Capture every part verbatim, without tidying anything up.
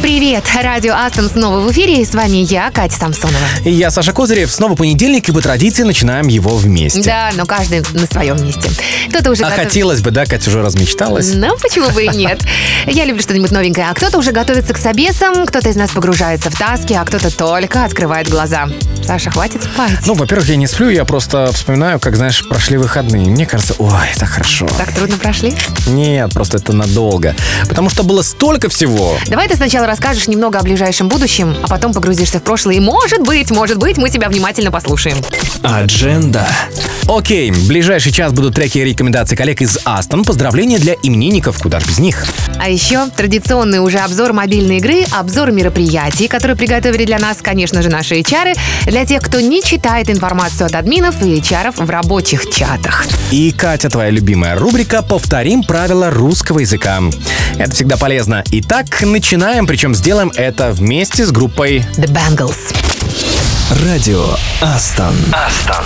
Привет! Радио Астон снова в эфире, и с вами я, Катя Самсонова. И я, Саша Козырев. Снова понедельник, и по традиции начинаем его вместе. Да, но каждый на своем месте. Кто-то уже... А готов... хотелось бы, да, Катя уже размечталась. Ну, почему бы и нет. Я люблю что-нибудь новенькое. А кто-то уже готовится к собесам, кто-то из нас погружается в таски, а кто-то только открывает глаза. Саша, хватит спать. Ну, во-первых, я не сплю, я просто вспоминаю, как, знаешь, прошли выходные. Мне кажется, ой, так хорошо. Так трудно прошли? Нет, просто это надолго. Потому что было столько всего. Давай ты сначала рассказывай. Скажешь немного о ближайшем будущем, а потом погрузишься в прошлое. И может быть, может быть, мы тебя внимательно послушаем. Адженда. Окей, в ближайший час будут треки и рекомендации коллег из Астон. Поздравления для именинников, куда ж без них. А еще традиционный уже обзор мобильной игры, обзор мероприятий, которые приготовили для нас, конечно же, наши эйч ар. Для тех, кто не читает информацию от админов и эйч ар в рабочих чатах. И, Катя, твоя любимая рубрика «Повторим правила русского языка». Это всегда полезно. Итак, начинаем, причем сделаем это вместе с группой The Bangles. Радио Астон. Астон.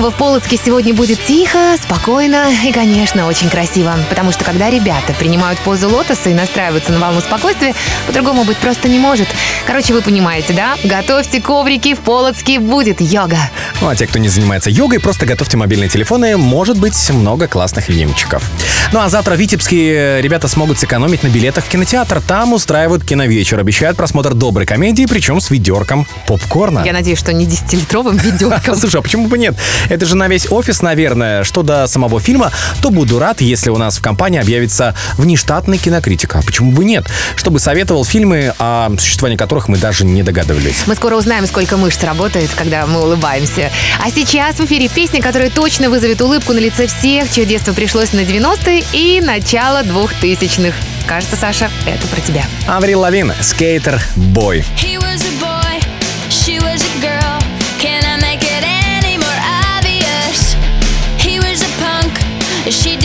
В Полоцке сегодня будет тихо, спокойно и, конечно, очень красиво. Потому что, когда ребята принимают позу лотоса и настраиваются на волну спокойствия, по-другому быть просто не может. Короче, вы понимаете, да? Готовьте коврики, в Полоцке будет йога. Ну, а те, кто не занимается йогой, просто готовьте мобильные телефоны. Может быть, много классных вимчиков. Ну, а завтра витебские ребята смогут сэкономить на билетах в кинотеатр. Там устраивают киновечер. Обещают просмотр доброй комедии, причем с ведерком попкорна. Я надеюсь, что не десятилитровым ведерком. Слушай, а почему бы нет? Это же на весь офис, наверное. Что до самого фильма, то буду рад, если у нас в компании объявится внештатный кинокритик. А почему бы нет? Чтобы советовал фильмы, о существовании которых мы даже не догадывались. Мы скоро узнаем, сколько мышц работает, когда мы улыбаемся. А сейчас в эфире песня, которая точно вызовет улыбку на лице всех, чье детство пришлось на девяностые и начало двухтысячных. Кажется, Саша, это про тебя. Аврил Лавин, «Skater Boy». She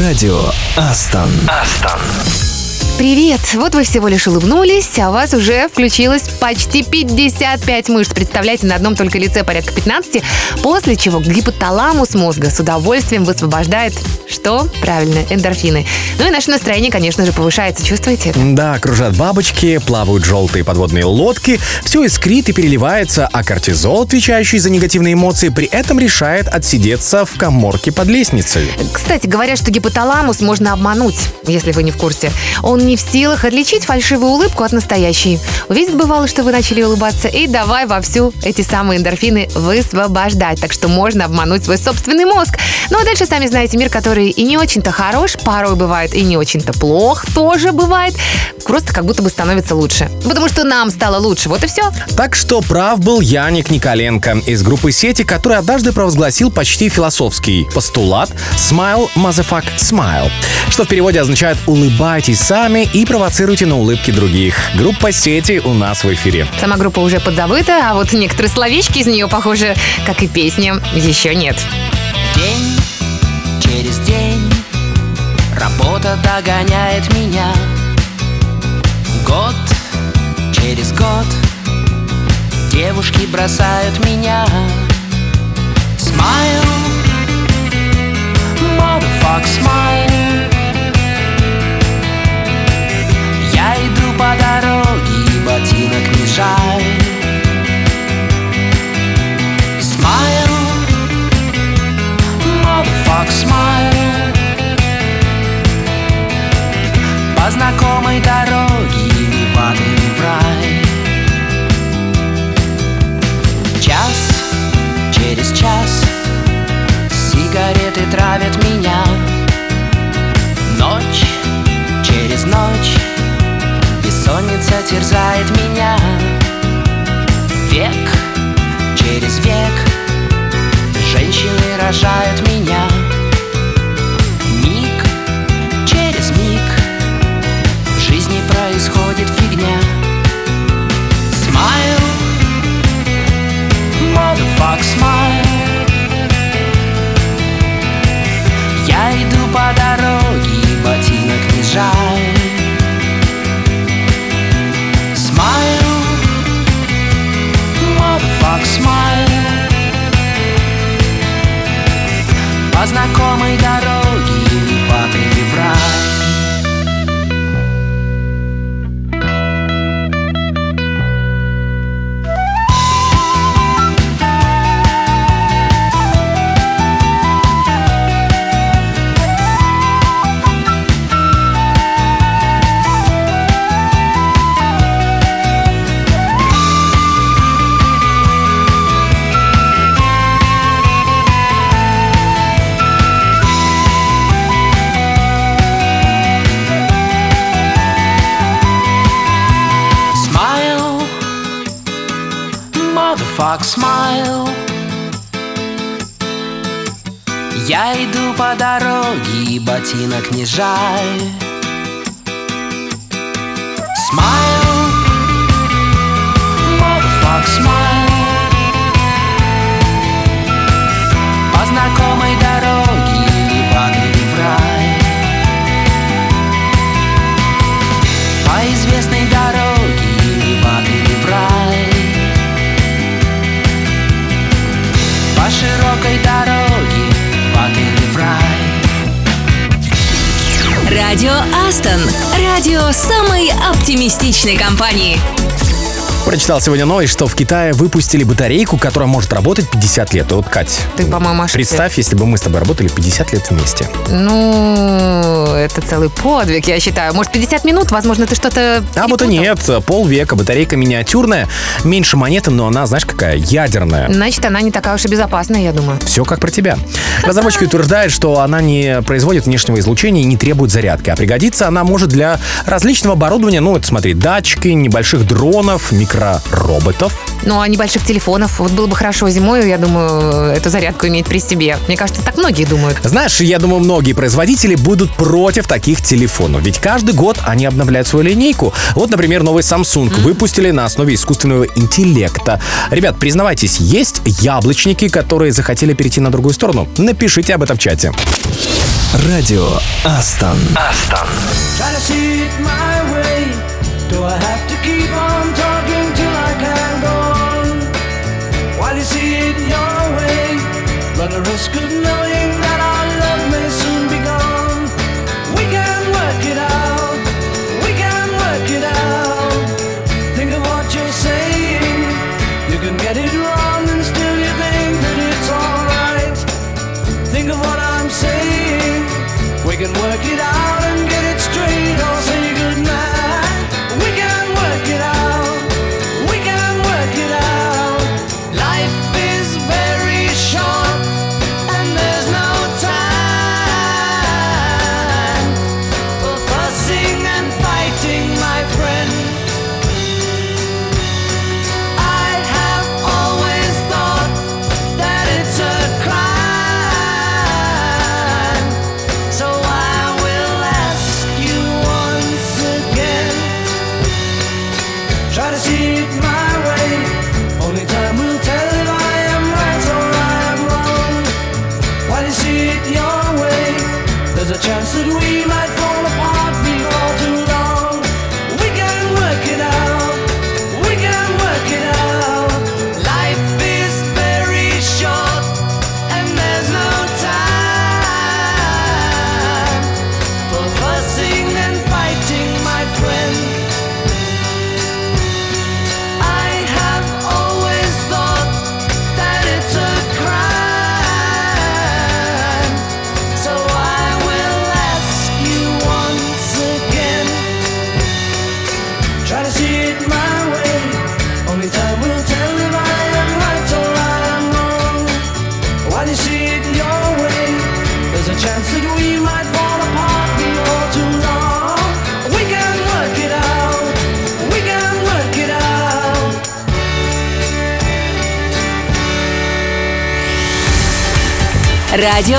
Радио Астон. Астон. Привет! Вот вы всего лишь улыбнулись, а у вас уже включилось почти пятьдесят пять мышц. Представляете, на одном только лице порядка пятнадцати, после чего гипоталамус мозга с удовольствием высвобождает... Что? Правильно, эндорфины. Ну и наше настроение, конечно же, повышается. Чувствуете это? Да, кружат бабочки, плавают желтые подводные лодки, все искрит и переливается, а кортизол, отвечающий за негативные эмоции, при этом решает отсидеться в каморке под лестницей. Кстати, говорят, что гипоталамус можно обмануть, если вы не в курсе. Он не в силах отличить фальшивую улыбку от настоящей. Увидит, бывало, что вы начали улыбаться, и давай вовсю эти самые эндорфины высвобождать. Так что можно обмануть свой собственный мозг. Ну а дальше, сами знаете, мир, который и не очень-то хорош, порой бывает, и не очень-то плох тоже бывает, просто как будто бы становится лучше. Потому что нам стало лучше, вот и все. Так что прав был Яник Николенко из группы «Сети», который однажды провозгласил почти философский постулат «Smile, motherfuck, smile», что в переводе означает «улыбайтесь сами и провоцируйте на улыбки других». Группа «Сети» у нас в эфире. Сама группа уже подзабыта, а вот некоторые словечки из нее, похоже, как и песня, еще нет. День через день, работа догоняет меня. Год через год, девушки бросают меня. Smile, motherfuck, smile. Я иду по дороге, и ботинок не жаль. Smile, motherfuck, smile. По знакомой дороге не падаем в рай. Час через час, сигареты травят меня. Ночь через ночь, бессонница терзает меня. Век через век, женщины рожают меня. Миг через миг, в жизни происходит фигня. Smile, motherfuck, smile. Я иду по дороге, и ботинок не жаль. Smile, motherfuck, smile. По знакомой дороге не падали в smile. Я иду по дороге, и ботинок не жаль. Smile, motherfuck, smile. По знакомой дороге и падали в рай. По известной дороге и падали в рай. По широкой дороге падали в рай. Радио Астон. Радио самой оптимистичной компании. Прочитал сегодня новость, что в Китае выпустили батарейку, которая может работать пятьдесят лет. Вот, Кать, ты, по-моему, ошибся. Представь, если бы мы с тобой работали пятьдесят лет вместе. Ну, это целый подвиг, я считаю. Может, пятьдесят минут, возможно, ты что-то перепутал. А вот и нет, полвека, батарейка миниатюрная, меньше монеты, но она, знаешь, какая, ядерная. Значит, она не такая уж и безопасная, я думаю. Все как про тебя. Разработчики утверждают, что она не производит внешнего излучения и не требует зарядки, а пригодится она может для различного оборудования, ну, это, смотри, датчики, небольших дронов, микророботов. Ну, а небольших телефонов. Вот было бы хорошо зимой, я думаю, эту зарядку иметь при себе. Мне кажется, так многие думают. Знаешь, я думаю, многие производители будут против таких телефонов. Ведь каждый год они обновляют свою линейку. Вот, например, новый Samsung mm-hmm. выпустили на основе искусственного интеллекта. Ребят, признавайтесь, есть яблочники, которые захотели перейти на другую сторону? Напишите об этом в чате. Радио Астон. Астон. We can work it out and get it straight, or say goodnight. We can work it out, we can work it out. Life is very short and there's no time for fussing and fighting, my friend. I have always thought that it's a crime, so see it my way. Only time will tell if I am right or I am wrong. While you see it your way, there's a chance that we might fall apart before too long. We can work it out, we can work it out. Life is very short and there's no time for fussing and fighting, my friend. Радио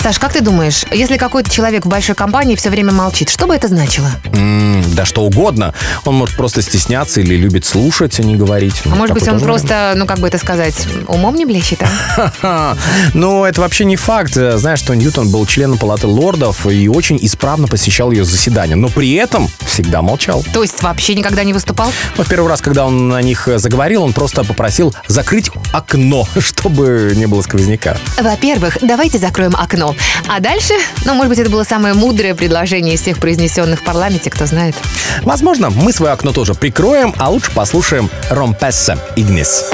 Саш, как ты думаешь, если какой-то человек в большой компании все время молчит, что бы это значило? Mm, да что угодно. Он может просто стесняться или любит слушать, а не говорить. А ну, может быть, он просто, ну как бы это сказать, умом не блещет, а? Ну, это вообще не факт. Знаешь, что Ньютон был членом Палаты лордов и очень исправно посещал ее заседания, но при этом всегда молчал. То есть вообще никогда не выступал? Ну, в первый раз, когда он на них заговорил, он просто попросил закрыть окно, чтобы не было сквозняка. Во-первых, давайте закроем окно. А дальше, ну, может быть, это было самое мудрое предложение из всех произнесенных в парламенте, кто знает. Возможно, мы свое окно тоже прикроем, а лучше послушаем Ромпесса Игнис.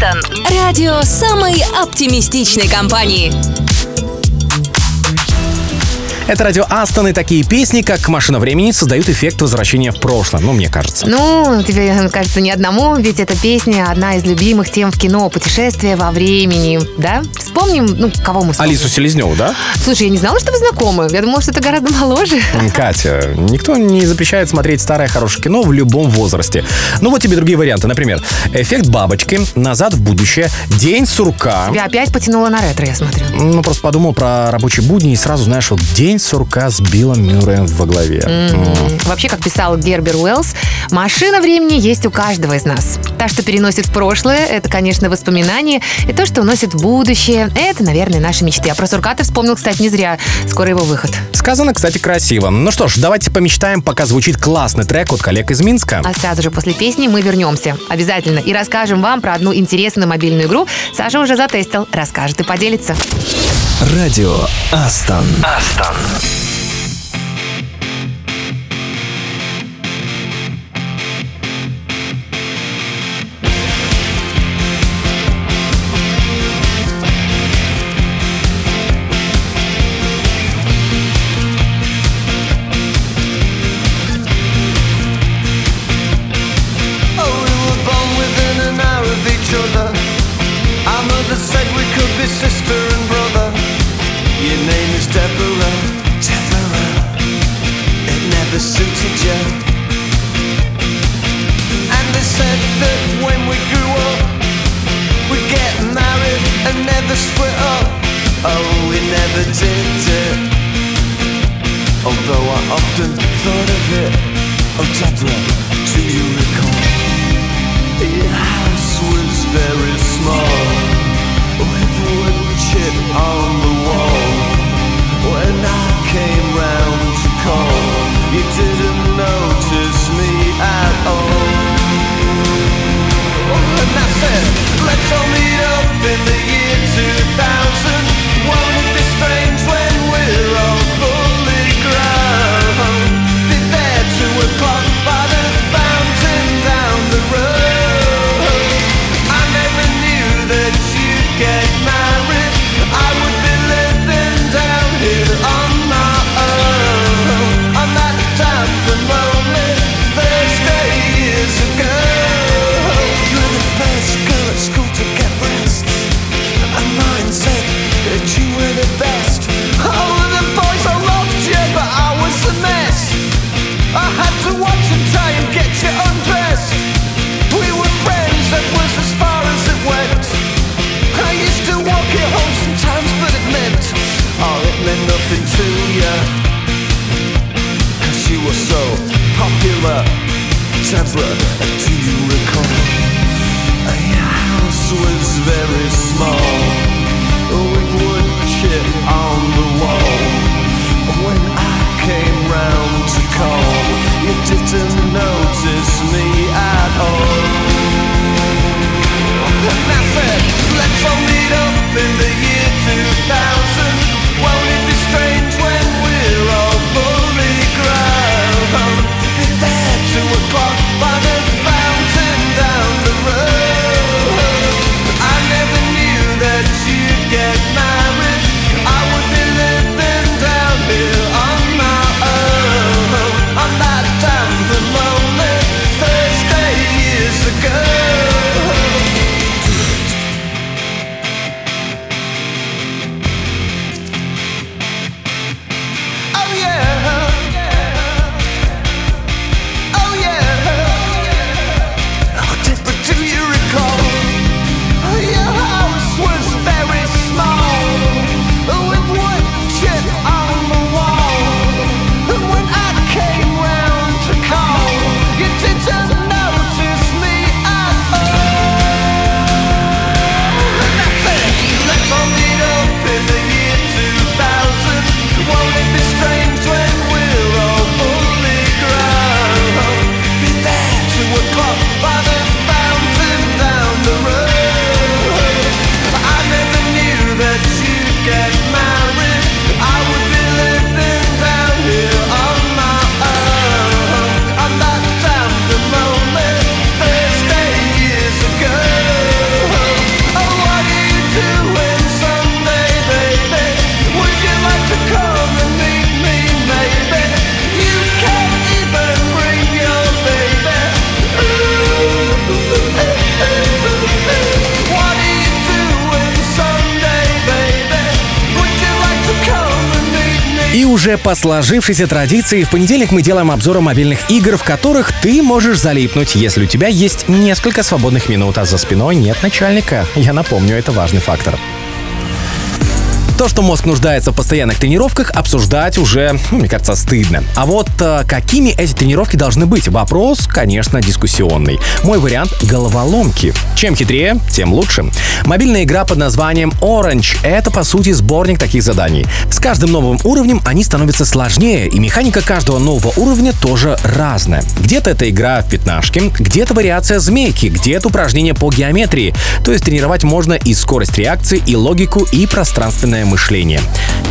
Хьюстон. Радио самой оптимистичной компании. Это радио Астон, и такие песни, как «Машина времени», создают эффект возвращения в прошлое. Ну, мне кажется. Ну, тебе кажется не одному, ведь эта песня одна из любимых тем в кино. Путешествие во времени, да? Вспомним, ну, кого мы вспомним? Алису Селезневу, да? Слушай, я не знала, что вы знакомы. Я думала, что ты гораздо моложе. Катя, никто не запрещает смотреть старое хорошее кино в любом возрасте. Ну, вот тебе другие варианты. Например, «Эффект бабочки», «Назад в будущее», «День сурка». Тебя опять потянуло на ретро, я смотрю. Ну, просто подумал про рабочие будни и сразу, знаешь, вот «День сурка» с Биллом Мюрреем во главе. Mm-hmm. Вообще, как писал Гербер Уэллс, машина времени есть у каждого из нас. Та, что переносит в прошлое, это, конечно, воспоминания, и то, что уносит в будущее, это, наверное, наши мечты. А про сурка ты вспомнил, кстати, не зря. Скоро его выход. Сказано, кстати, красиво. Ну что ж, давайте помечтаем, пока звучит классный трек от коллег из Минска. А сразу же после песни мы вернемся. Обязательно. И расскажем вам про одну интересную мобильную игру. Саша уже затестил. Расскажет и поделится. Радио Астон. Астон. Hey! И уже по сложившейся традиции в понедельник мы делаем обзоры мобильных игр, в которых ты можешь залипнуть, если у тебя есть несколько свободных минут, а за спиной нет начальника. Я напомню, это важный фактор. То, что мозг нуждается в постоянных тренировках, обсуждать уже, ну, мне кажется, стыдно. А вот э, какими эти тренировки должны быть? Вопрос, конечно, дискуссионный. Мой вариант — головоломки. Чем хитрее, тем лучше. Мобильная игра под названием Orange — это, по сути, сборник таких заданий. С каждым новым уровнем они становятся сложнее, и механика каждого нового уровня тоже разная. Где-то это игра в пятнашки, где-то вариация змейки, где-то упражнение по геометрии. То есть тренировать можно и скорость реакции, и логику, и пространственное мышление.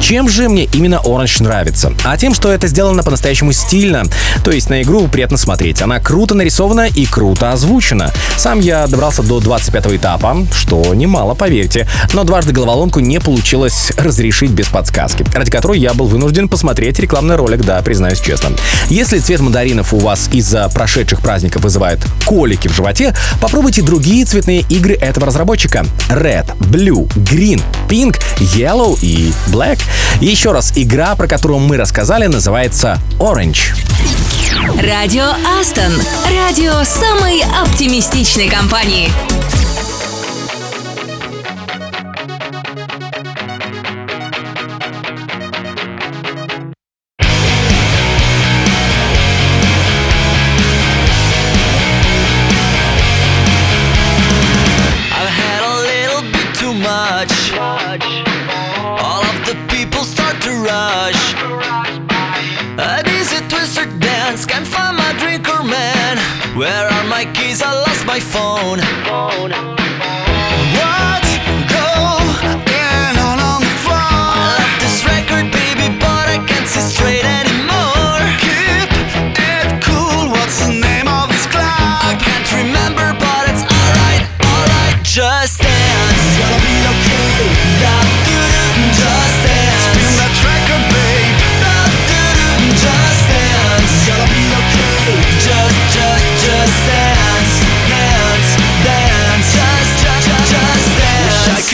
Чем же мне именно Orange нравится? А тем, что это сделано по-настоящему стильно. То есть на игру приятно смотреть. Она круто нарисована и круто озвучена. Сам я добрался до двадцать пятого этапа, что немало, поверьте. Но дважды головоломку не получилось разрешить без подсказки, ради которой я был вынужден посмотреть рекламный ролик, да, признаюсь честно. Если цвет мандаринов у вас из-за прошедших праздников вызывает колики в животе, попробуйте другие цветные игры этого разработчика. Red, Blue, Green, Pink, Yellow и Black. Еще раз, игра, про которую мы рассказали, называется Orange. Радио Астон. Радио самой оптимистичной компании.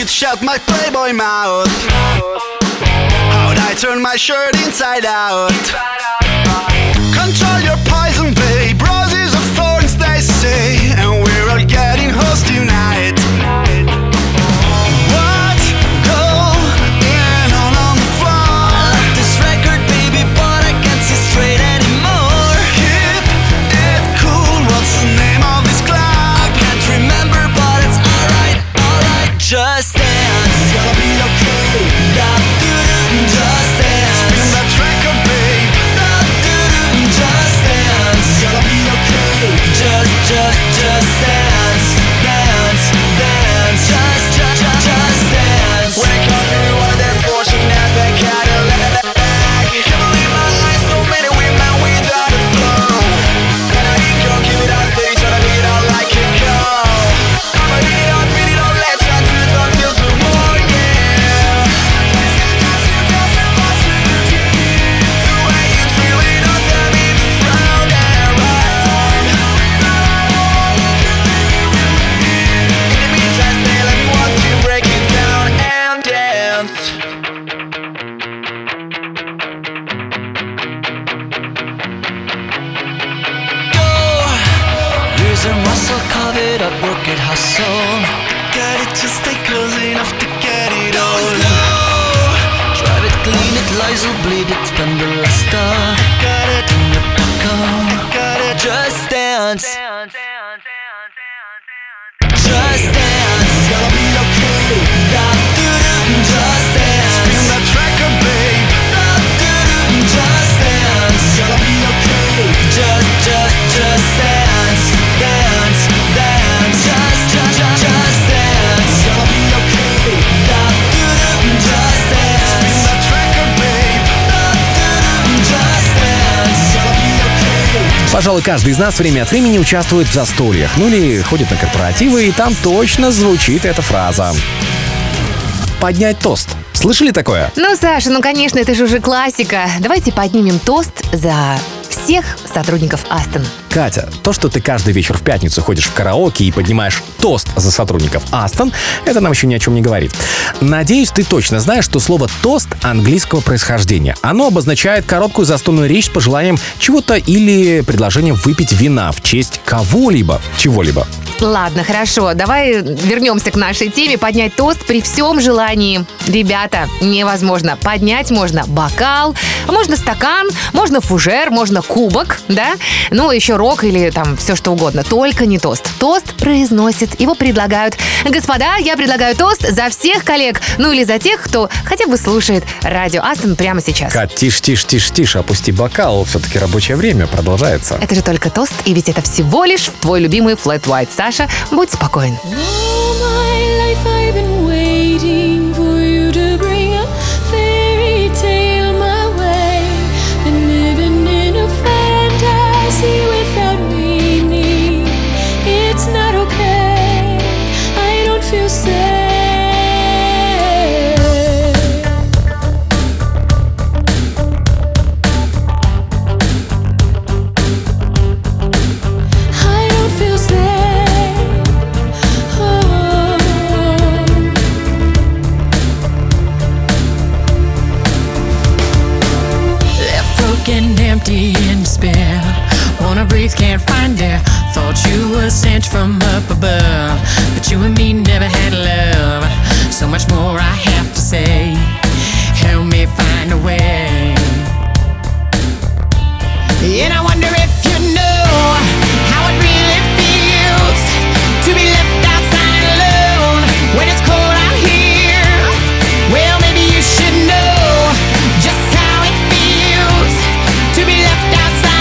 Shout my playboy mouth, how'd I turn my shirt inside out? Control your poison, babe, roses of thorns they say, and we're all getting hoes tonight. What? Go in all on the floor. I love this record, baby, but I can't see straight anymore. Keep it cool, what's the name of this club? I can't remember, but it's alright, alright, just Пожалуй, каждый из нас время от времени участвует в застольях, ну или ходит на корпоративы, и там точно звучит эта фраза. Поднять тост. Слышали такое? Ну, Саша, ну, конечно, это же уже классика. Давайте поднимем тост за... всех сотрудников Астон. Катя, то, что ты каждый вечер в пятницу ходишь в караоке и поднимаешь тост за сотрудников Астон, это нам еще ни о чем не говорит. Надеюсь, ты точно знаешь, что слово «тост» английского происхождения. Оно обозначает короткую застольную речь с пожеланием чего-то или предложением выпить вина в честь кого-либо, чего-либо. Ладно, хорошо, давай вернемся к нашей теме. Поднять тост при всем желании, ребята, невозможно. Поднять можно бокал, можно стакан, можно фужер, можно кубок, да? Ну, еще рог или там все что угодно, только не тост. Тост произносит, его предлагают. Господа, я предлагаю тост за всех коллег, ну или за тех, кто хотя бы слушает радио Астон прямо сейчас. Кать, тише, тише, тише, тише, опусти бокал, все-таки рабочее время продолжается. Это же только тост, и ведь это всего лишь твой любимый Flat White. Саша, будь спокоен. Can't find it. Thought you were sent from up above, but you and me never had love. So much more I have to say. Help me find a way. And I wonder if you know how it really feels to be left outside alone when it's cold out here. Well, maybe you should know just how it feels to be left outside.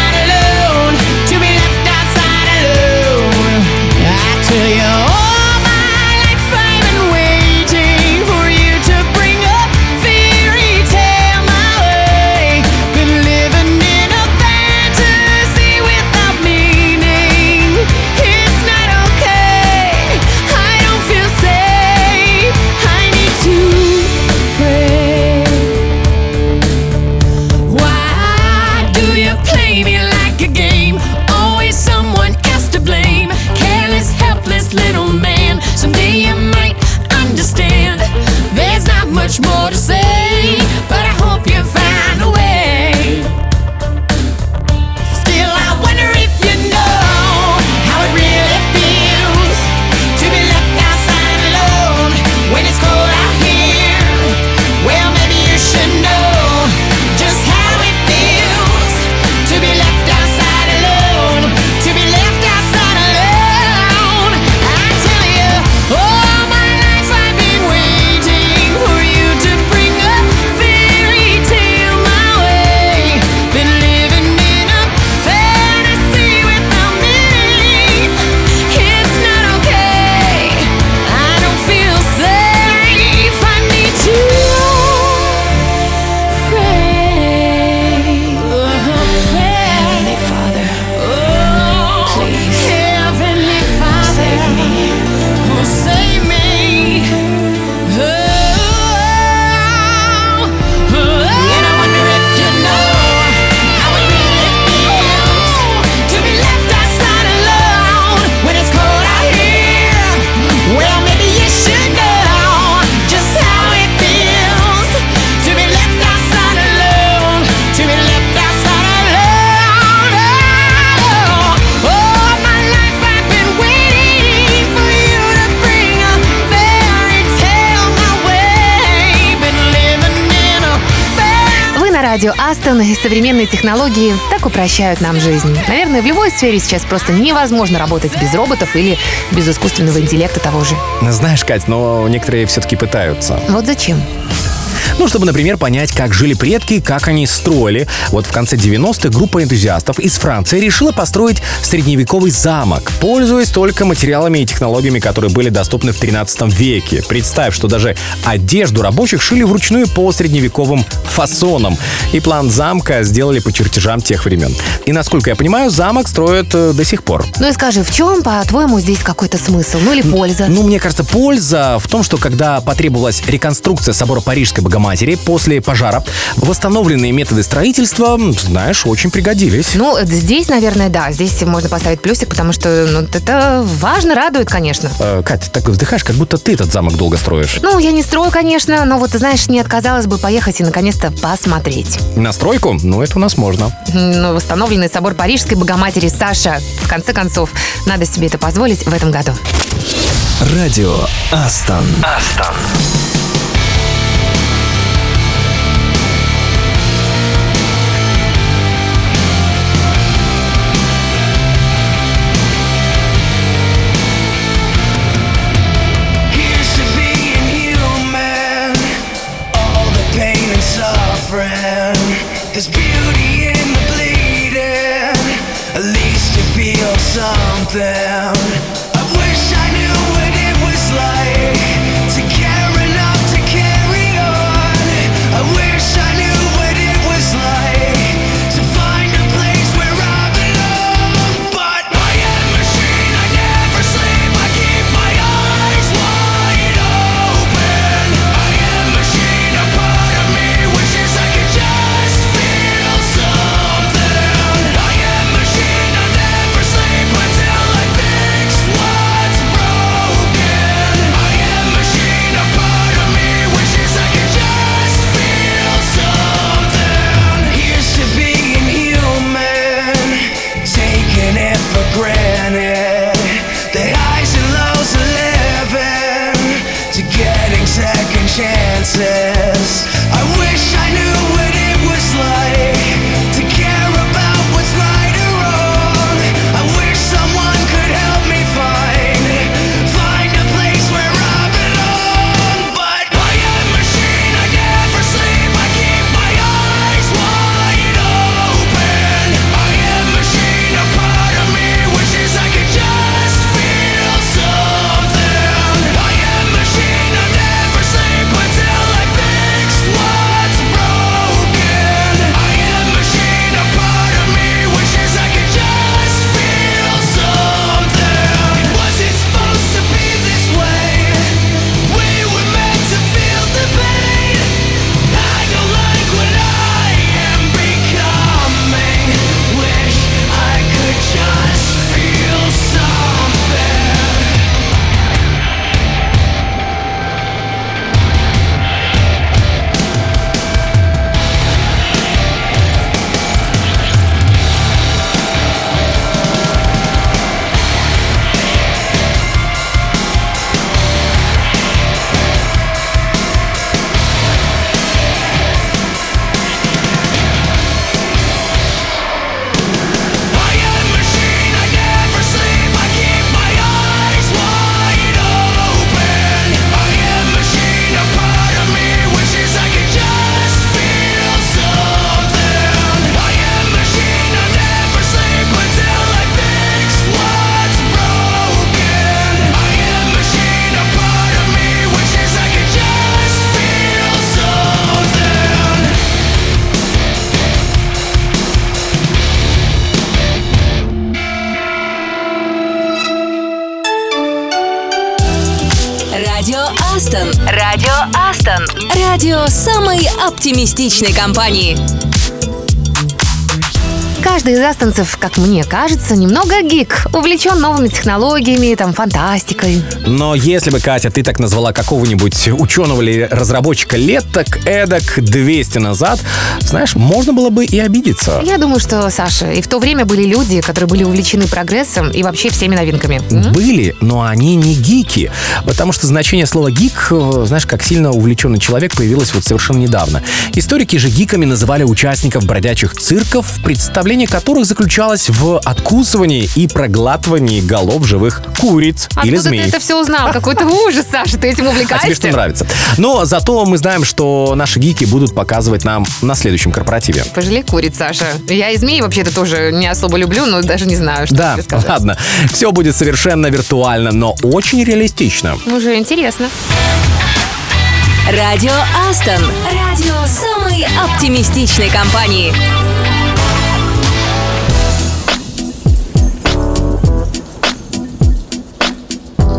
Радио Астон и современные технологии так упрощают нам жизнь. Наверное, в любой сфере сейчас просто невозможно работать без роботов или без искусственного интеллекта того же. Знаешь, Кать, но некоторые все-таки пытаются. Вот зачем? Ну, чтобы, например, понять, как жили предки, как они строили. Вот в конце девяностых группа энтузиастов из Франции решила построить средневековый замок, пользуясь только материалами и технологиями, которые были доступны в тринадцатом веке. Представь, что даже одежду рабочих шили вручную по средневековым фасонам. И план замка сделали по чертежам тех времен. И, насколько я понимаю, замок строят до сих пор. Ну и скажи, в чем, по-твоему, здесь какой-то смысл? Ну или польза? Ну, ну, мне кажется, польза в том, что когда потребовалась реконструкция собора Парижской Богоматери, Волга-Матери после пожара, восстановленные методы строительства, знаешь, очень пригодились. Ну, здесь, наверное, да, здесь можно поставить плюсик, потому что ну, это важно, радует, конечно. Э, Кать, ты так вздыхаешь, как будто ты этот замок долго строишь. Ну, я не строю, конечно, но вот, знаешь, не отказалась бы поехать и наконец-то посмотреть. На стройку? Ну, это у нас можно. Ну, восстановленный собор Парижской Богоматери, Саша, в конце концов, надо себе это позволить в этом году. Радио Астон. Астон. There's beauty in the bleeding. At least you feel something. I wish I knew what it was like to care enough to carry on. I wish I knew what it was like to find a place where I belong. But I am a machine, I never sleep, I keep my eyes wide open. I am a machine, a part of me wishes I could just chances. I wish I knew what it was like to care about what's right or wrong. I wish someone could help me find find a place where I belong. But I am a machine, I never sleep, I keep my eyes wide open. I am a machine, a part of me wishes I could just feel something. I am a machine, I never Радио Астон. Радио самой оптимистичной компании. Каждый из астонцев, как мне кажется, немного гик. Увлечен новыми технологиями, там, фантастикой. Но если бы, Катя, ты так назвала какого-нибудь ученого или разработчика лет, так эдак двести назад, знаешь, можно было бы и обидеться. Я думаю, что, Саша, и в то время были люди, которые были увлечены прогрессом и вообще всеми новинками. Были, но они не гики. Потому что значение слова «гик», знаешь, как сильно увлеченный человек, появилось вот совершенно недавно. Историки же гиками называли участников бродячих цирков, представление которых заключалось в откусывании и проглатывании голов живых куриц Откуда или змей. Откуда ты это все узнал? Какой-то ужас, Саша, ты этим увлекаешься? А тебе что нравится? Но зато мы знаем, что наши гики будут показывать нам на следующем корпоративе. Пожалей куриц, Саша. Я и змеи вообще-то тоже не особо люблю, но даже не знаю, что тебе сказать. Да, ладно. Все будет совершенно виртуально, но очень реалистично. Уже интересно. Радио Астон. Радио самой оптимистичной компании.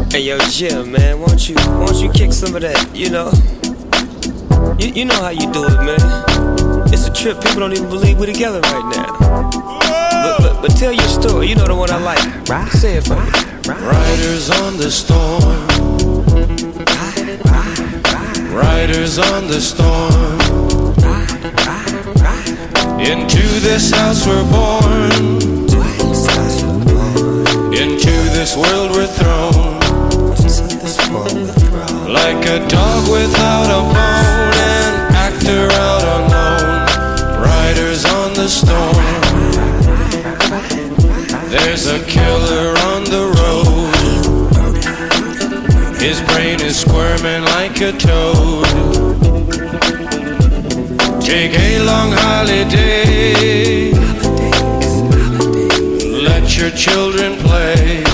Hey yo, Jim, man, won't you, won't you kick some of that, you know? You, you know how you do it, man. It's a trip. People don't even believe we're together right now. But, but, but tell your story. You know the one I like. Right. Say it for me. Riders on the storm. Riders on the storm. Into this house we're born. Into this world we're thrown. Like a dog without a bone, an actor out alone. Riders on the storm. There's a killer on the road. His brain is squirming like a toad. Take a long holiday. Let your children play.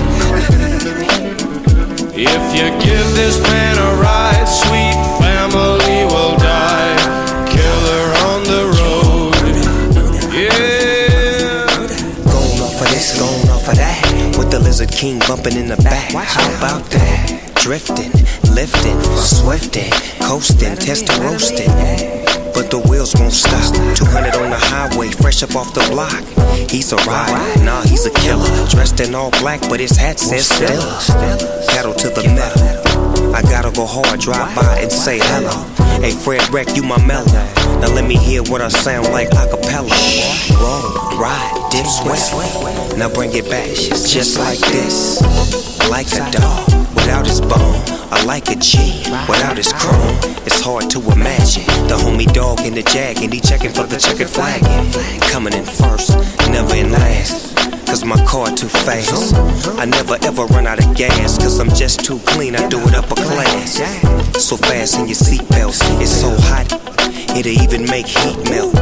If you give this man a ride, sweet family will die. Killer on the road. Yeah. Going off of this, going off of that. With the Lizard King bumping in the back. How about that? Drifting, lifting, swifting, coasting, testing, roasting. But the wheels won't stop. Two hundred on the highway, fresh up off the block. He's a rider, nah, he's a killer. Dressed in all black, but his hat says Stella. Pedal to the metal. I gotta go hard, drive by and say hello. Hey, Fred Wreck, you my mellow. Now let me hear what I sound like acapella. Roll, ride, dip, sweat. Now bring it back, just like this. Like a dog without his bone. I like a G without his chrome. It's hard to imagine. The homie dog in the jag and he checking for the checkered flag. Coming in first, never in last. Cause my car too fast. I never ever run out of gas. Cause I'm just too clean, I do it upper class. So fast in your seatbelts. It's so hot, it'll even make heat melt.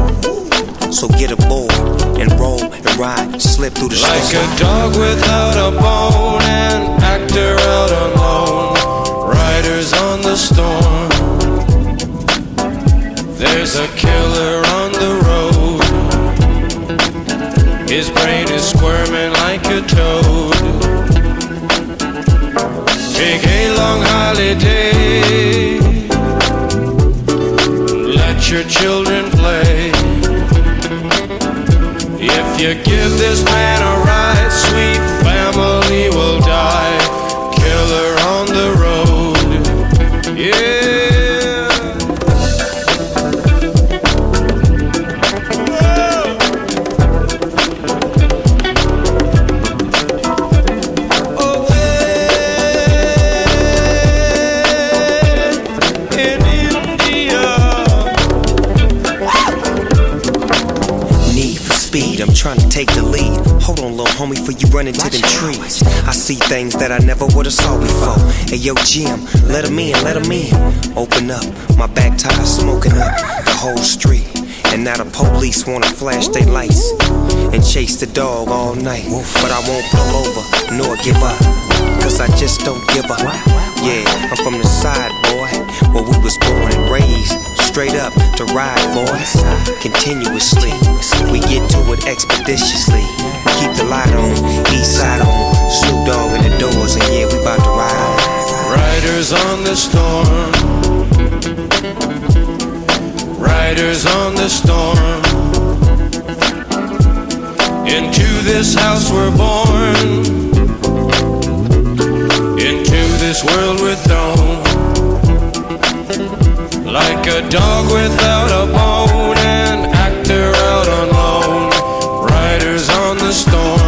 So get aboard and roll and ride. Slip through the street. Like a dog without a bone, an actor out alone. Riders on the storm. There's a killer on the road. His brain is squirming like a toad. Take a long holiday. Let your children play. If you give this man a ride, sweet family will die. Killer on the road. Yeah. Trying to take the lead. Hold on, little homie, for you run into them trees. I see things that I never would've saw before. Hey, yo, Jim, let him in, let him in. Open up, my back tire smoking up the whole street. And now the police wanna flash their lights and chase the dog all night. But I won't pull over, nor give up. Cause I just don't give up. Yeah, I'm from the side, boy, where we was born and raised. Straight up to ride, boys, continuously. We get to it expeditiously. We keep the light on, east side on. Snoop Dogg in the doors, and yeah, we bout to ride on. Riders on the storm. Riders on the storm. Into this house we're born. Into this world we're thrown. Like a dog without a bone, an actor out alone. Riders on the storm.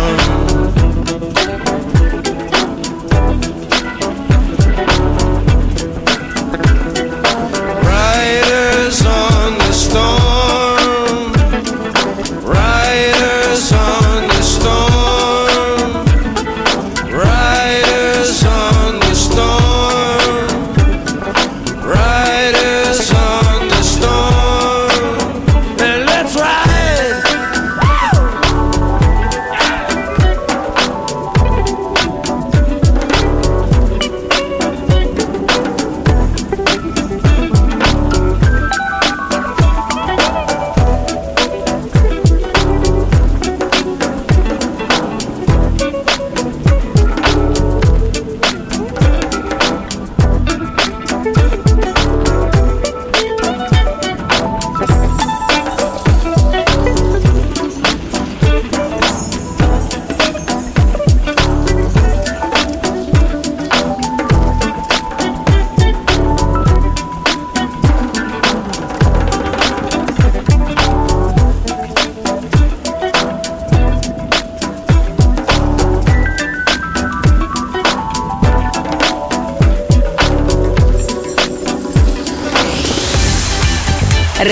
Riders on the storm. Riders on the storm. Riders on the storm. Riders on the storm.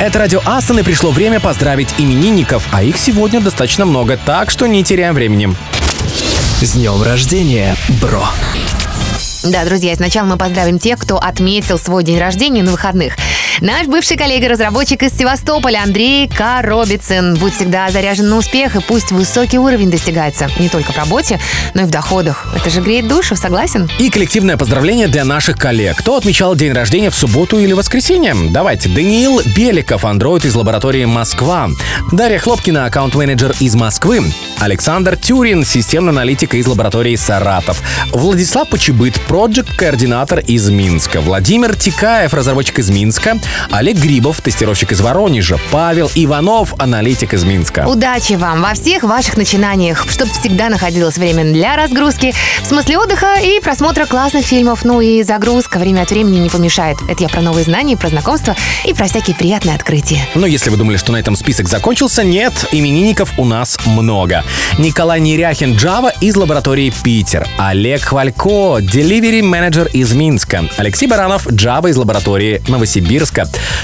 Это радио Астон, и пришло время поздравить именинников, а их сегодня достаточно много, так что не теряем времени. С днем рождения, бро! Да, друзья, сначала мы поздравим тех, кто отметил свой день рождения на выходных. Наш бывший коллега-разработчик из Севастополя Андрей Коробицын. Будь всегда заряжен на успех, и пусть высокий уровень достигается не только в работе, но и в доходах. Это же греет душу, согласен? И коллективное поздравление для наших коллег. Кто отмечал день рождения в субботу или воскресенье? Давайте. Даниил Беликов, андроид из лаборатории Москва. Дарья Хлопкина, аккаунт-менеджер из Москвы. Александр Тюрин, системный аналитик из лаборатории Саратов. Владислав Почебыт, проджект-координатор из Минска. Владимир Тикаев, разработчик из Минска. Олег Грибов, тестировщик из Воронежа. Павел Иванов, аналитик из Минска. Удачи вам во всех ваших начинаниях, чтобы всегда находилось время для разгрузки, в смысле отдыха и просмотра классных фильмов. Ну и загрузка время от времени не помешает. Это я про новые знания, про знакомства и про всякие приятные открытия. Но если вы думали, что на этом список закончился, нет, именинников у нас много. Николай Неряхин, Java из лаборатории Питер. Олег Хвалько, Delivery Manager из Минска. Алексей Баранов, Java из лаборатории Новосибирска.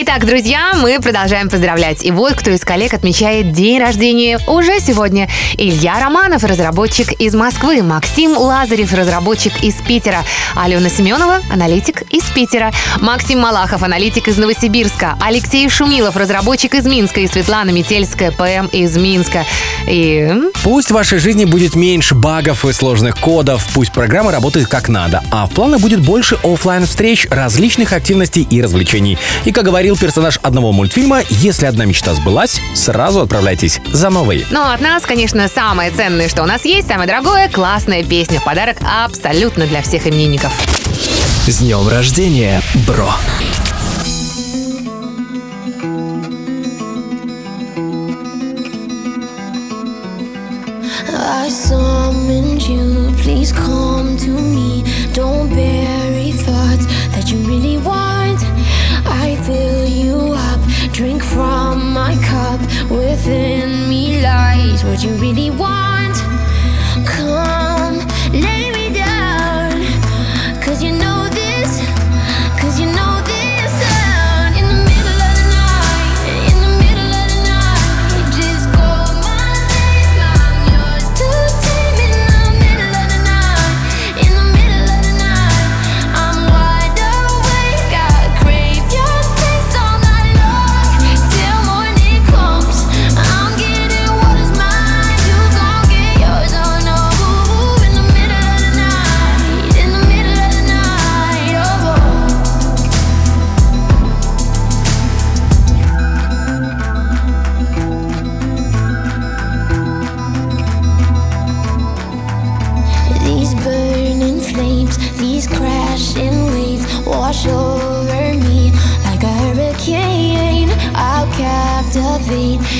Итак, друзья, мы продолжаем поздравлять. И вот кто из коллег отмечает день рождения уже сегодня. Илья Романов, разработчик из Москвы. Максим Лазарев, разработчик из Питера. Алена Семенова, аналитик из Питера. Максим Малахов, аналитик из Новосибирска. Алексей Шумилов, разработчик из Минска. И Светлана Метельская, ПМ из Минска. И... Пусть в вашей жизни будет меньше багов и сложных кодов. Пусть программа работает как надо. А в планах будет больше офлайн-встреч, различных активностей и развлечений. И, как говорится, говорил персонаж одного мультфильма, если одна мечта сбылась, сразу отправляйтесь за новой. Ну, а от нас, конечно, самое ценное, что у нас есть, самое дорогое, классная песня в подарок абсолютно для всех именинников. С днем рождения, бро! I summoned you, please come to me. Don't bury thoughts that you really want. I fill you up, drink from my cup. Within me lies what you really want. Come, lay me down, cause you know this, cause you know this.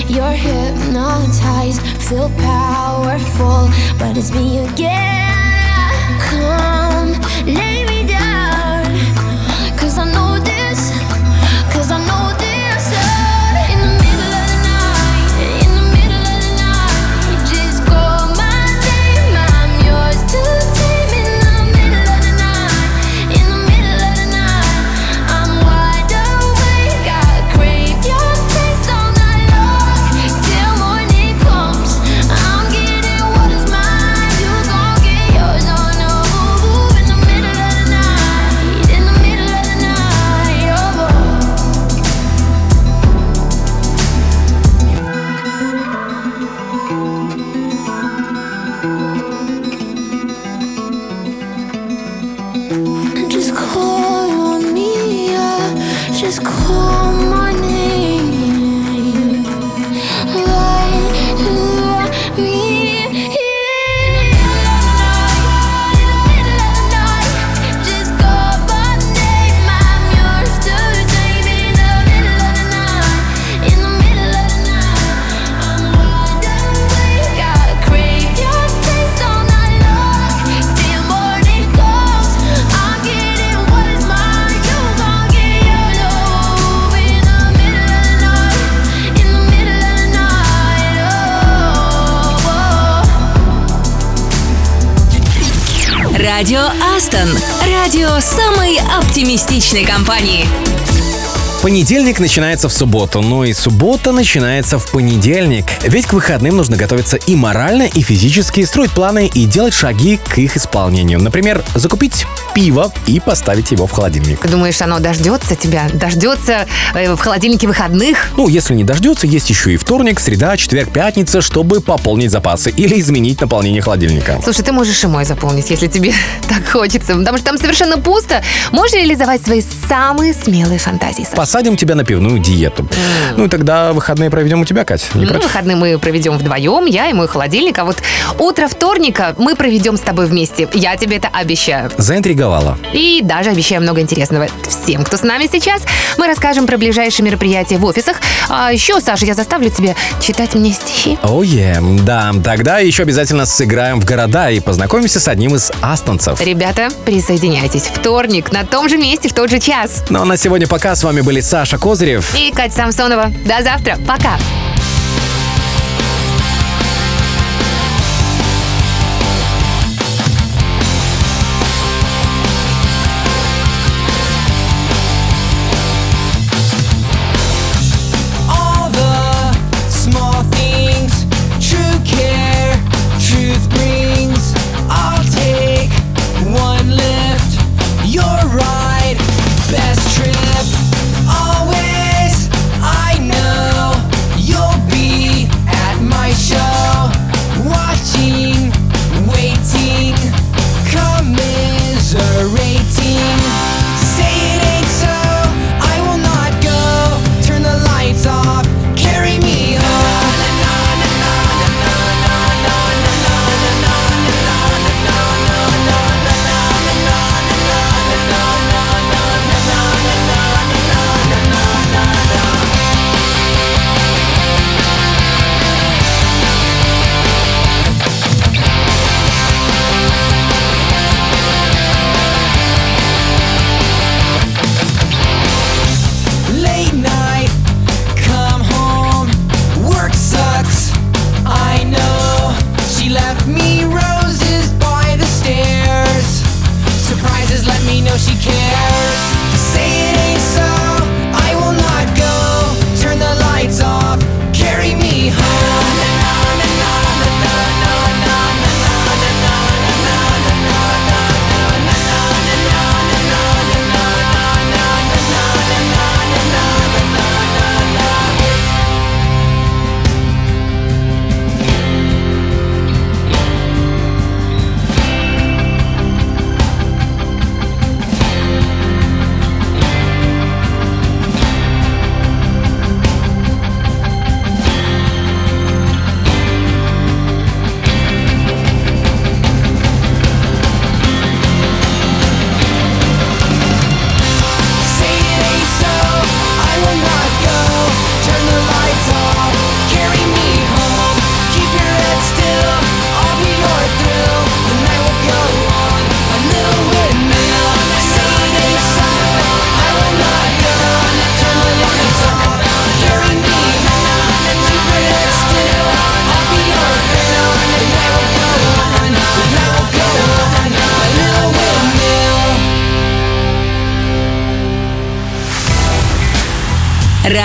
You're hypnotized, feel powerful, but it's me again. Come, lay me down, cause I know this, cause I know this. Радио Астон. Радио самой оптимистичной компании. Понедельник начинается в субботу, но и суббота начинается в понедельник. Ведь к выходным нужно готовиться и морально, и физически, строить планы и делать шаги к их исполнению. Например, закупить пиво и поставить его в холодильник. Ты думаешь, оно дождется тебя? Дождется в холодильнике выходных? Ну, если не дождется, есть еще и вторник, среда, четверг, пятница, чтобы пополнить запасы или изменить наполнение холодильника. Слушай, ты можешь и мой заполнить, если тебе так хочется, потому что там совершенно пусто. Можешь реализовать свои самые смелые фантазии, Саша? посадим тебя на пивную диету. Mm. Ну и тогда выходные проведем у тебя, Кать. Не ну, против? Выходные мы проведем вдвоем, я и мой холодильник. А вот утро вторника мы проведем с тобой вместе. Я тебе это обещаю. Заинтриговала. И даже обещаю много интересного всем, кто с нами сейчас. Мы расскажем про ближайшие мероприятия в офисах. А еще, Саша, я заставлю тебя читать мне стихи. О, е, да. Тогда еще обязательно сыграем в города и познакомимся с одним из астанцев. Ребята, присоединяйтесь. Вторник на том же месте в тот же час. Ну а на сегодня пока. С вами были Саша Козырев и Катя Самсонова. До завтра. Пока.